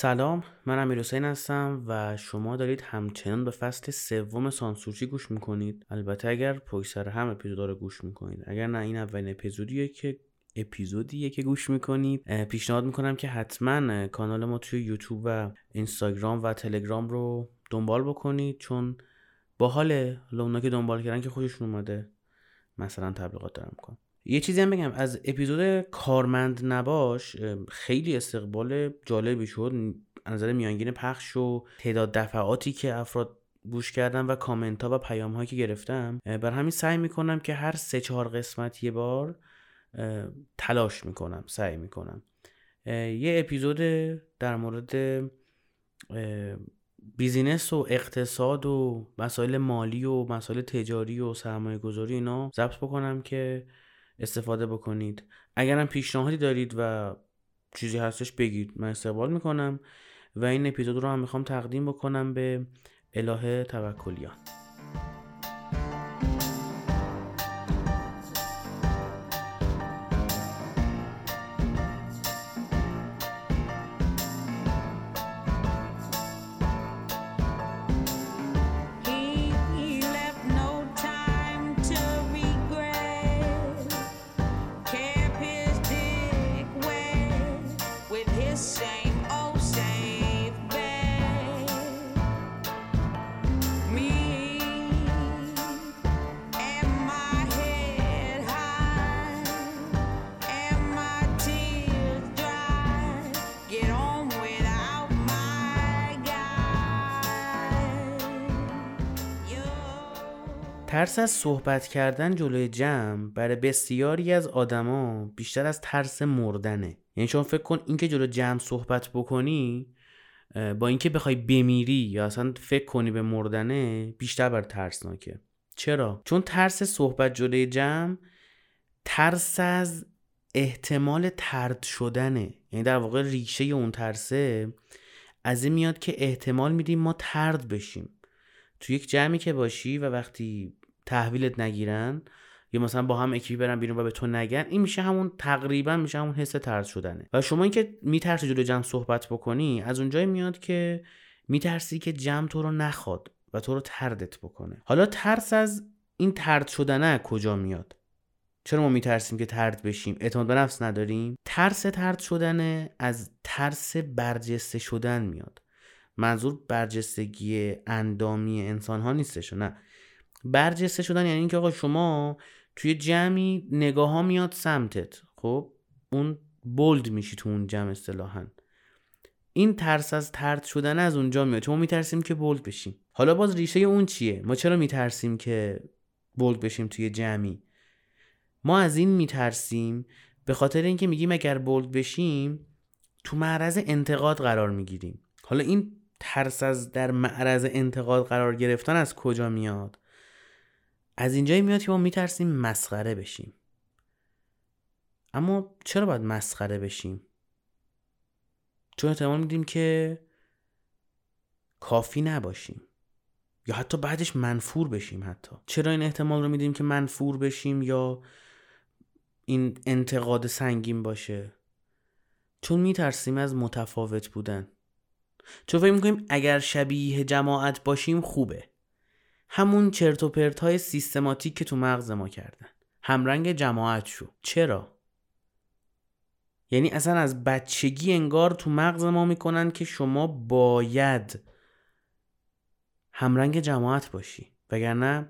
سلام، من امیرحسین هستم و شما دارید همچنان به فصل سوم سانسورچی گوش میکنید. البته اگر پشت سر هم اپیزودا رو گوش میکنید، اگر نه این اولین اپیزودیه که گوش میکنید، پیشنهاد میکنم که حتما کانال ما توی یوتیوب و اینستاگرام و تلگرام رو دنبال بکنید، چون باحاله. اونا که دنبال کردن که خوششون اومده، مثلا تبلیغات دارم میکنم. یه چیزی هم بگم، از اپیزود کارمند نباش خیلی استقبال جالبی شد از نظر میانگین پخش و تعداد دفعاتی که افراد گوش کردن و کامنت ها و پیام هایی که گرفتم. بر همین سعی میکنم که هر 3-4 قسمت یه بار سعی میکنم یه اپیزود در مورد بیزینس و اقتصاد و مسائل مالی و مسائل تجاری و سرمایه گذاری اینا ضبط بکنم که استفاده بکنید. اگرم پیشنهادی دارید و چیزی هستش بگید، من استقبال میکنم. و این اپیزود رو هم میخوام تقدیم بکنم به اله توکلیان. ترس از صحبت کردن جلوی جمع برای بسیاری از آدما بیشتر از ترس مردنه. یعنی شما فکر کن اینکه جلوی جمع صحبت بکنی، با اینکه بخوای بمیری یا اصلا فکر کنی به مردنه، بیشتر بر ترسناکه. چرا؟ چون ترس صحبت جلوی جمع ترس از احتمال طرد شدنه. یعنی در واقع ریشه اون ترسه از این میاد که احتمال میدیم ما طرد بشیم. تو یک جمعی که باشی و وقتی تحویلت نگیرن یا مثلا با هم اکیپی برن بیرون و به تو نگن، این میشه همون، تقریبا میشه همون حس ترس شدنه. و شما اینکه میترسی جلوی جمع صحبت بکنی، از اونجایی میاد که میترسی که جمع تو رو نخواد و تو رو طردت بکنه. حالا ترس از این طرد شدنه کجا میاد؟ چرا ما میترسیم که طرد بشیم؟ اعتماد به نفس نداریم. ترس طرد شدنه از ترس برجسته شدن میاد. منظور برجستگی اندامی انسان ها نیستش، نه. برجسته شدن یعنی اینکه آقا شما توی جمعی نگاه ها میاد سمتت، خب اون بولد میشی تو اون جمع اصطلاحاً. این ترس از طرد شدن از اونجا میاد، چون ما میترسیم که بولد بشیم. حالا باز ریشه اون چیه؟ ما چرا میترسیم که بولد بشیم توی جمعی؟ ما از این میترسیم به خاطر اینکه میگیم اگر بولد بشیم تو معرض انتقاد قرار میگیریم. حالا این ترس از در معرض انتقاد قرار گرفتن از کجا میاد؟ از اینجایی میاد که ما میترسیم مسخره بشیم. اما چرا باید مسخره بشیم؟ چون احتمال میدیم که کافی نباشیم یا حتی بعدش منفور بشیم. حتی چرا این احتمال رو میدیم که منفور بشیم یا این انتقاد سنگین باشه؟ چون میترسیم از متفاوت بودن. چون فکر میکنیم اگر شبیه جماعت باشیم خوبه. همون چرت و پرت های سیستماتیک که تو مغز ما کردن، همرنگ جماعت شو. چرا؟ یعنی اصلا از بچگی انگار تو مغز ما میکنن که شما باید همرنگ جماعت باشی، وگرنه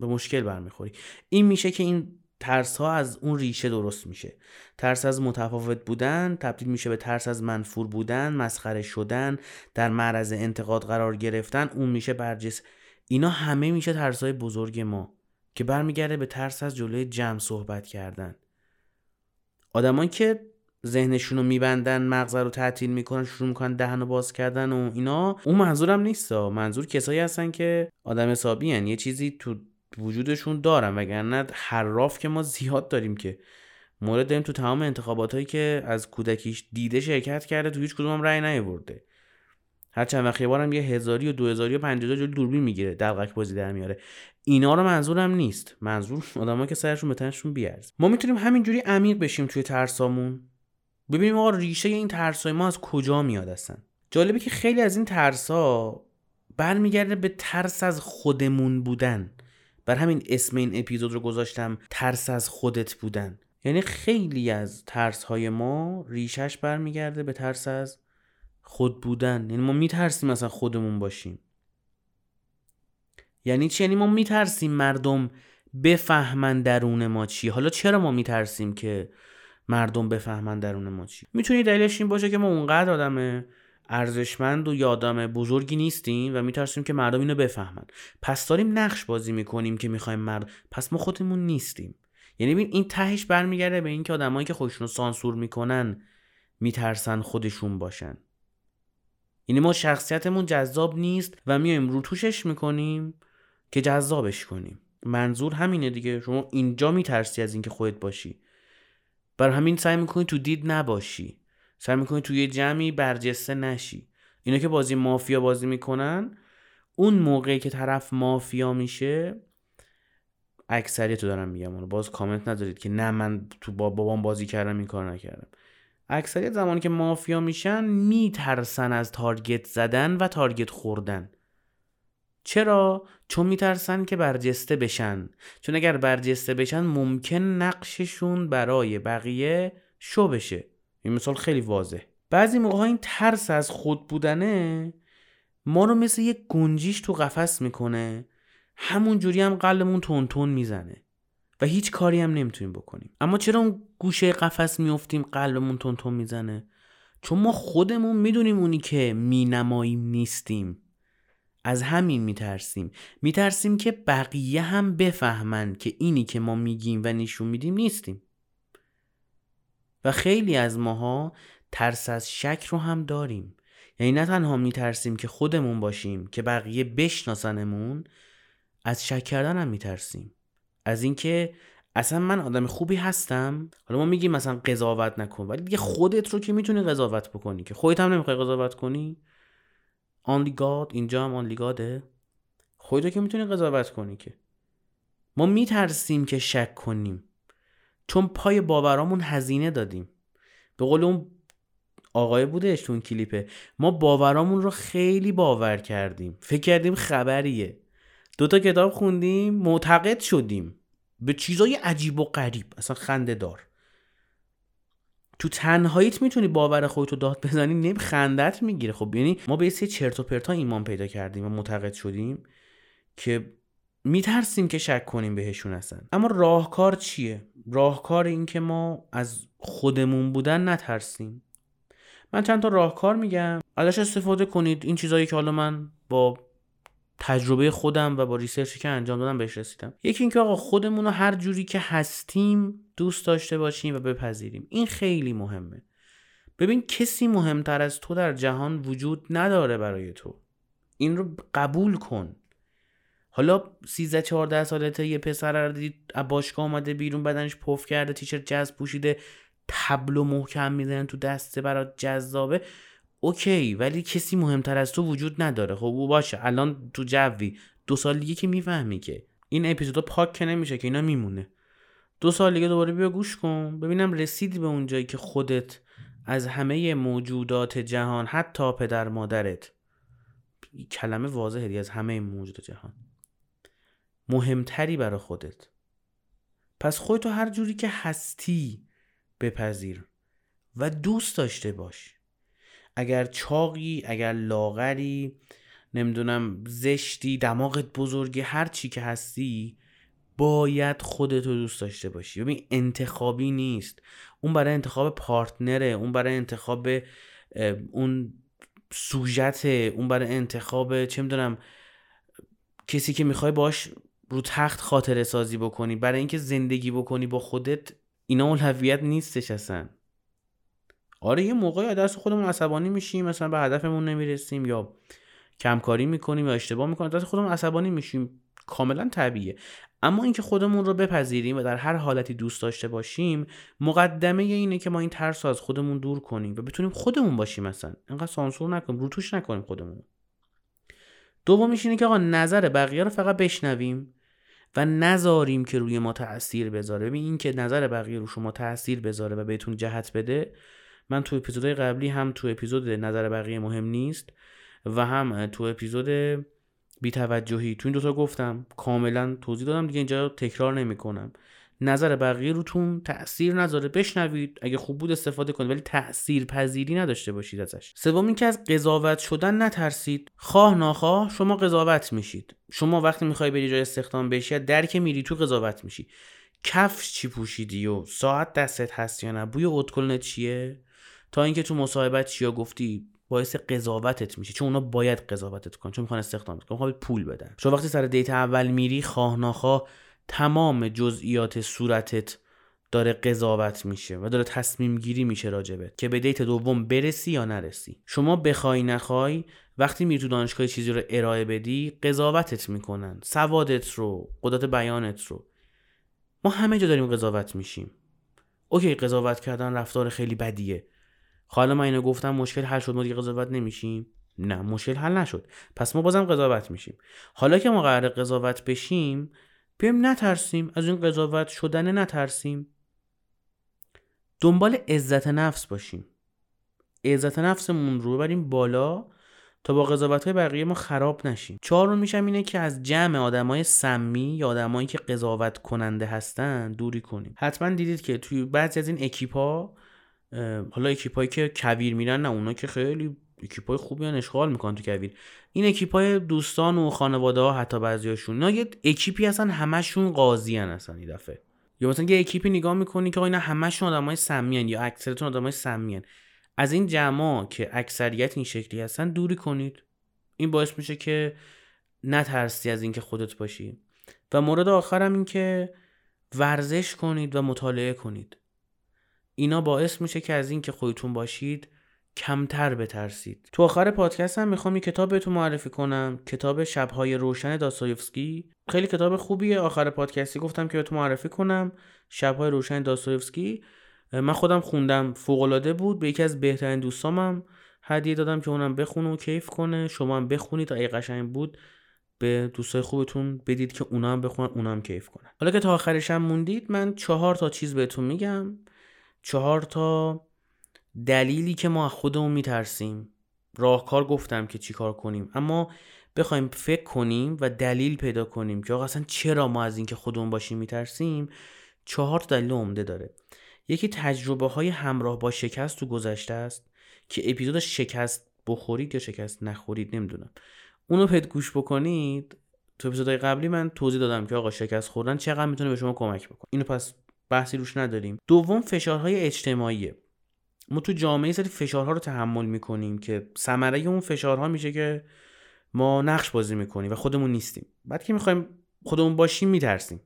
به مشکل برمیخوری. این میشه که این ترس ها از اون ریشه درست میشه. ترس از متفاوت بودن تبدیل میشه به ترس از منفور بودن، مسخره شدن، در معرض انتقاد قرار گرفتن، اون میشه برجست. اینا همه میشه ترس های بزرگ ما که برمیگرده به ترس از جلوی جمع صحبت کردن. آدمان که ذهنشون رو میبندن، مغز رو تعطیل میکنن، شروع میکنن دهن رو باز کردن و اینا، اون منظورم نیست. منظور کسایی هستن که آدم حسابی هن، یه چیزی تو وجودشون دارن، وگرنه حراف که ما زیاد داریم، که مورد داریم تو تمام انتخابات هایی که از کودکیش دیده شرکت کرده، تو هیچ کدوم هم رأی نیاورده. هر چند وقت یه بارم 1000 و 2000 و 5000 جلو دوربین میگیره، دلقک بازی در میاره. اینا رو منظورم نیست. منظور آدما که سرشون به تنشون بیارز. ما میتونیم همینجوری عمیق بشیم توی ترسامون، ببینیم آقا ریشه این ترسای ما از کجا میاد اصلا. جالبه که خیلی از این ترس‌ها برمیگرده به ترس از خودمون بودن. بر همین اسم این اپیزود رو گذاشتم ترس از خودت بودن. یعنی خیلی از ترس‌های ما ریشش برمیگرده به ترس از خود بودن. یعنی ما میترسیم مثلا خودمون باشیم. یعنی چی؟ یعنی ما میترسیم مردم بفهمن درون ما چی. حالا چرا ما میترسیم که مردم بفهمن درون ما چی؟ میتونه دلیلش این باشه که ما اونقدر آدم ارزشمند و یا آدم بزرگی نیستیم و میترسیم که مردم اینو بفهمن. پس داریم نقش بازی میکنیم که میخوایم مردم، پس ما خودمون نیستیم. یعنی ببین این تهش برمیگرده به این که آدمایی که خودشونو سانسور میکنن میترسن خودشون باشن. یعنی ما شخصیتمون جذاب نیست و میایم روتوشش میکنیم که جذابش کنیم. منظور همینه دیگه. شما اینجا میترسی از اینکه خودت باشی، برای همین سعی میکنی تو دید نباشی، سعی میکنی تو یه جمعی برجسته نشی. اینا که بازی مافیا بازی میکنن، اون موقعی که طرف مافیا میشه، اکثریتو دارم میگم، اونو باز کامنت نذارید که نه من تو با بابام بازی کردم این کار نکردم. اکثریت زمانی که مافیا میشن میترسن از تارگت زدن و تارگت خوردن. چرا؟ چون میترسن که برجسته بشن. چون اگر برجسته بشن ممکن نقششون برای بقیه شو بشه. این مثال خیلی واضح. بعضی موقع‌ها این ترس از خود بودنه ما رو مثل یک گنجیش تو قفس میکنه، همون جوری هم قلبمون تون تون میزنه و هیچ کاری هم نمیتونیم بکنیم. اما چرا اون گوشه قفس میافتیم قلبمون تون تون میزنه؟ چون ما خودمون میدونیم اونی که مینماییم نیستیم. از همین میترسیم. میترسیم که بقیه هم بفهمن که اینی که ما میگیم و نشون میدیم نیستیم. و خیلی از ماها ترس از شک رو هم داریم. یعنی نه تنها میترسیم که خودمون باشیم که بقیه بشناسنمون، از شک کردن هم میترسیم. از اینکه اصلا من آدم خوبی هستم. حالا ما میگیم مثلا قضاوت نکن، ولی دیگه خودت رو که میتونی قضاوت بکنی، که خودت هم نمیخوای قضاوت کنی. only God، اینجا هم only Godه. خودتو که میتونی قضاوت کنی. که ما میترسیم که شک کنیم، چون پای باورامون هزینه دادیم. به قول اون آقای بودش تو اون کلیپه، ما باورامون رو خیلی باور کردیم، فکر کردیم خبریه، دوتا کتاب خوندیم، معتقد شدیم به چیزای عجیب و غریب، اصلا خنده دار. تو تنهاییت میتونی باور خودتو داد بزنی، نمی خندت میگیره. خب یعنی ما به سه چرت و پرتا ایمان پیدا کردیم و معتقد شدیم که میترسیم که شک کنیم بهشون اصلا. اما راهکار چیه؟ راهکار این که ما از خودمون بودن نترسیم. من چند تا راهکار میگم، ازش استفاده کنید. این چیزایی که حالا من با تجربه خودم و با ریسرچی که انجام دادم بهش رسیدم. یکی اینکه آقا خودمون رو هر جوری که هستیم دوست داشته باشیم و بپذیریم. این خیلی مهمه. ببین کسی مهمتر از تو در جهان وجود نداره برای تو. این رو قبول کن. حالا 13-14 سالته، یه پسر رو دید باشگاه اومده بیرون، بدنش پف کرده، تیشرت جذب پوشیده، تبلو محکم میزنن تو دسته، برات جذابه، اوکی. ولی کسی مهمتر از تو وجود نداره. خب او باشه، الان تو جوی 2 سال دیگه که میفهمی که این اپیزودا پاک که نمیشه که اینا میمونه. 2 سال دیگه دوباره بیا گوش کن ببینم رسیدی به اون جایی که خودت از همه موجودات جهان، حتی پدر مادرت، کلمه واضحه دیگه، از همه موجودات جهان مهمتری برای خودت. پس خودتو هر جوری که هستی بپذیر و دوست داشته باش. اگر چاقی، اگر لاغری، نمیدونم زشتی، دماغت بزرگی، هر چی که هستی باید خودتو دوست داشته باشی. ببین انتخابی نیست. اون برای انتخاب پارتنره، اون برای انتخاب اون سوژته، اون برای انتخاب چه میدونم کسی که میخوای باش رو تخت خاطره سازی بکنی، برای اینکه زندگی بکنی با خودت، اینا اولویت نیستش اصلا. آره یه موقعی دست خودمون عصبانی میشیم، مثلا به هدفمون نمیرسیم یا کمکاری میکنیم یا اشتباه میکنیم، دست خودمون عصبانی میشیم، کاملا طبیعیه. اما اینکه خودمون رو بپذیریم و در هر حالتی دوست داشته باشیم، مقدمه اینه که ما این ترس رو از خودمون دور کنیم و بتونیم خودمون باشیم. مثلا اینقدر سانسور نکنیم، روتوش نکنیم خودمون. دومیش اینه که آقا نظر بقیه رو فقط بشنویم و نذاریم که روی ما تأثیر بذاره. ببین این که نظر بقیه رو شما تأثیر بذاره و بهتون جهت بده، من تو اپیزودهای قبلی، هم تو اپیزود نظر بقیه مهم نیست و هم تو اپیزود بی‌توجهی، تو این دوتا گفتم، کاملا توضیح دادم دیگه، اینجا تکرار نمی کنم. نظر بقیه روتون تأثیر نذاره، بشنوید، اگه خوب بود استفاده کنید ولی تأثیر پذیری نداشته باشید ازش. سوم این که از قضاوت شدن نترسید. خواه ناخواه شما قضاوت میشید. شما وقتی میخوای بری جای استخدام بشی، درک میری تو قضاوت میشی. کفش چی پوشیدی و ساعت دستت هست یا نه، بوی ادکلنت چیه، تا اینکه تو مصاحبت چیا گفتی باعث قضاوتت میشه، چون اونا باید قضاوتت کنن، چون میخوان استخدامت کنن، میخوان پول بدن. شما وقتی سر دیت اول میری، خواه ناخواه تمام جزئیات صورتت داره قضاوت میشه و داره تصمیم گیری میشه راجبت که به دیت دوم برسی یا نرسی. شما بخوای نخوای وقتی میری تو دانشگاه چیزی رو ارائه بدی قضاوتت میکنن، سوادت رو، قدرت بیانت رو. ما همه جا داریم قضاوت میشیم. اوکی، قضاوت کردن رفتار خیلی بدیه. حالا من اینو گفتم، مشکل حل شد، ما دیگه قضاوت نمیشیم؟ نه، مشکل حل نشد، پس ما بازم قضاوت میشیم. حالا که ما قراره قضاوت بشیم، بیم نترسیم از این قضاوت شدن، نترسیم، دنبال عزت نفس باشیم، عزت نفسمون رو بریم بالا تا با قضاوت‌های بقیه ما خراب نشیم. چهارم میشم اینه که از جمع آدمای سمی یا آدمایی که قضاوت کننده هستن دوری کنیم. حتما دیدید که توی بعضی از این اکیپا، حالا اکیپایی که کویر میرن، نه اونها که خیلی اکیپای خوبیان اشغال میکنن تو کویر، این اکیپای دوستان و خانواده ها، حتی بعضیاشون نه یه اکیپی هستن همشون قاضیان هستن این دفعه. یا مثلا یه اکیپی نگاه میکنی که آقا اینا همشون آدمای سمیان یا اکثرتون آدمای سمیان. از این جماعه که اکثریت این شکلی هستن دوری کنید. این باعث میشه که نترسی از اینکه خودت باشی. و مورد آخرم این که ورزش کنید و مطالعه کنید. اینا باعث میشه که از اینکه خودتون باشید کمتر بترسید. تو آخر پادکست هم میخوام یه کتاب بهتون معرفی کنم، کتاب شب‌های روشن داستایوفسکی. خیلی کتاب خوبیه. آخر پادکستی گفتم که بهتون معرفی کنم، شب‌های روشن داستایوفسکی. من خودم خوندم، فوق‌العاده بود. به یکی از بهترین دوستامم هدیه دادم که اونم بخونه و کیف کنه. شما هم بخونید، اگه قشنگ بود به دوستای خوبتون بدید که اونا هم بخونن، اونا هم کیف کنن. حالا که تا آخرش هم موندید، من 4 تا چیز بهتون میگم، 4 تا دلیلی که ما خودمون میترسیم. راهکار گفتم که چی کار کنیم، اما بخوایم فکر کنیم و دلیل پیدا کنیم که آقا اصلا چرا ما از اینکه خودمون باشیم میترسیم، 4 تا دلیل عمده داره. یکی تجربه‌های همراه با شکست تو گذشته است که اپیزود شکست بخورید یا شکست نخورید نمیدونم، اونو پد گوش بکنید. تو اپیزودهای قبلی من توضیح دادم که آقا شکست خوردن چقدر میتونه به شما کمک بکنه، اینو پس بحثی روش نداریم. دوم، فشارهای اجتماعی. ما تو جامعه سری فشارها رو تحمل میکنیم که ثمره اون فشارها میشه که ما نقش بازی میکنیم و خودمون نیستیم. بعد که میخوایم خودمون باشیم میترسیم.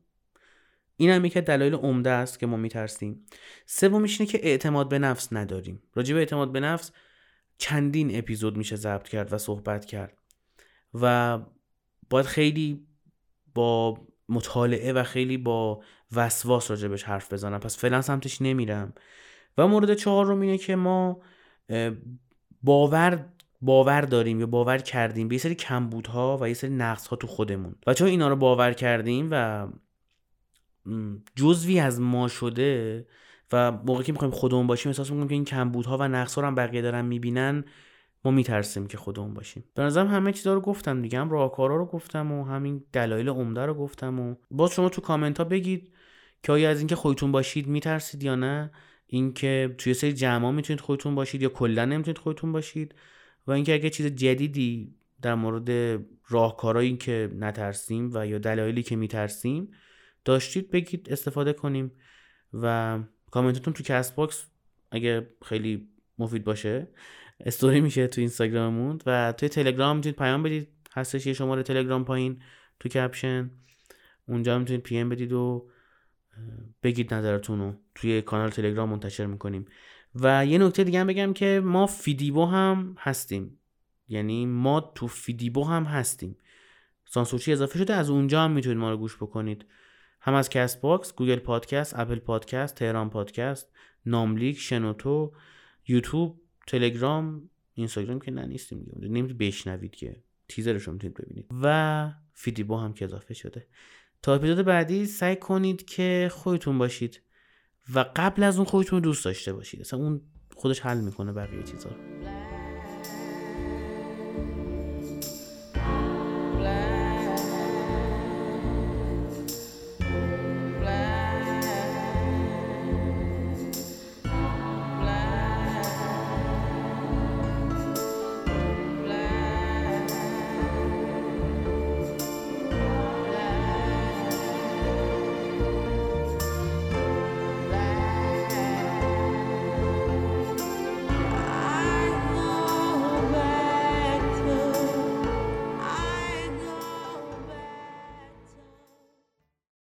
این هم یک از دلایل عمده است که ما میترسیم. سومیش اینه که اعتماد به نفس نداریم. راجع به اعتماد به نفس چندین اپیزود میشه ضبط کرد و صحبت کرد و باید خیلی با مطالعه و خیلی با وسواس راجع بهش حرف بزنم، پس فعلا سمتش نمیرم. و مورد 4 اینه که ما باور داریم یا باور کردیم به یه سری کمبودها و یه سری نقصها تو خودمون، و چون اینا رو باور کردیم و جزوی از ما شده و موقعی که میخوایم خودمون باشیم احساس میکنیم که این کمبودها و نقصها رو هم بقیه دارن میبینن، ما میترسیم که خودمون باشیم. به نظرم همه چیزا رو گفتم دیگه، هم راهکارا رو گفتم و همین دلایل عمده رو گفتم. و باز شما تو کامنت ها بگید که آیا از اینکه خودتون باشید میترسید یا نه، اینکه توی سری جمع‌ها میتونید خودتون باشید یا کلا نمیتونید خودتون باشید، و اینکه اگه چیز جدیدی در مورد راهکارهایی که نترسیم و یا دلایلی که میترسیم داشتید بگید استفاده کنیم. و کامنتتون تو کست باکس اگه خیلی مفید باشه استوری میشه، تو اینستاگراممون و توی تلگرام میتونید پیام بدید، هستش یه شماره تلگرام پایین تو کپشن، اونجا میتونید پی ام بدید و بگید نظرتون رو توی کانال تلگرام منتشر میکنیم. و یه نکته دیگه هم بگم که ما فیدیبو هم هستیم، یعنی ما تو فیدیبو هم هستیم، سانسورچی اضافه شده، از اونجا هم میتونید ما رو گوش بکنید، هم از کست باکس، گوگل پادکست، اپل پادکست، تهران پادکست، ناملیک، شنوتو، یوتیوب، تلگرام، اینستاگرام که نه نیستیم دیگه، نمیتونید بشنوید که، تیزرش رو میتونید ببینید، و فیدیبو هم که اضافه شده. تا اپیزود بعدی سعی کنید که خودتون باشید و قبل از اون خودتون دوست داشته باشید. اصلا اون خودش حل میکنه بقیه چیزا رو.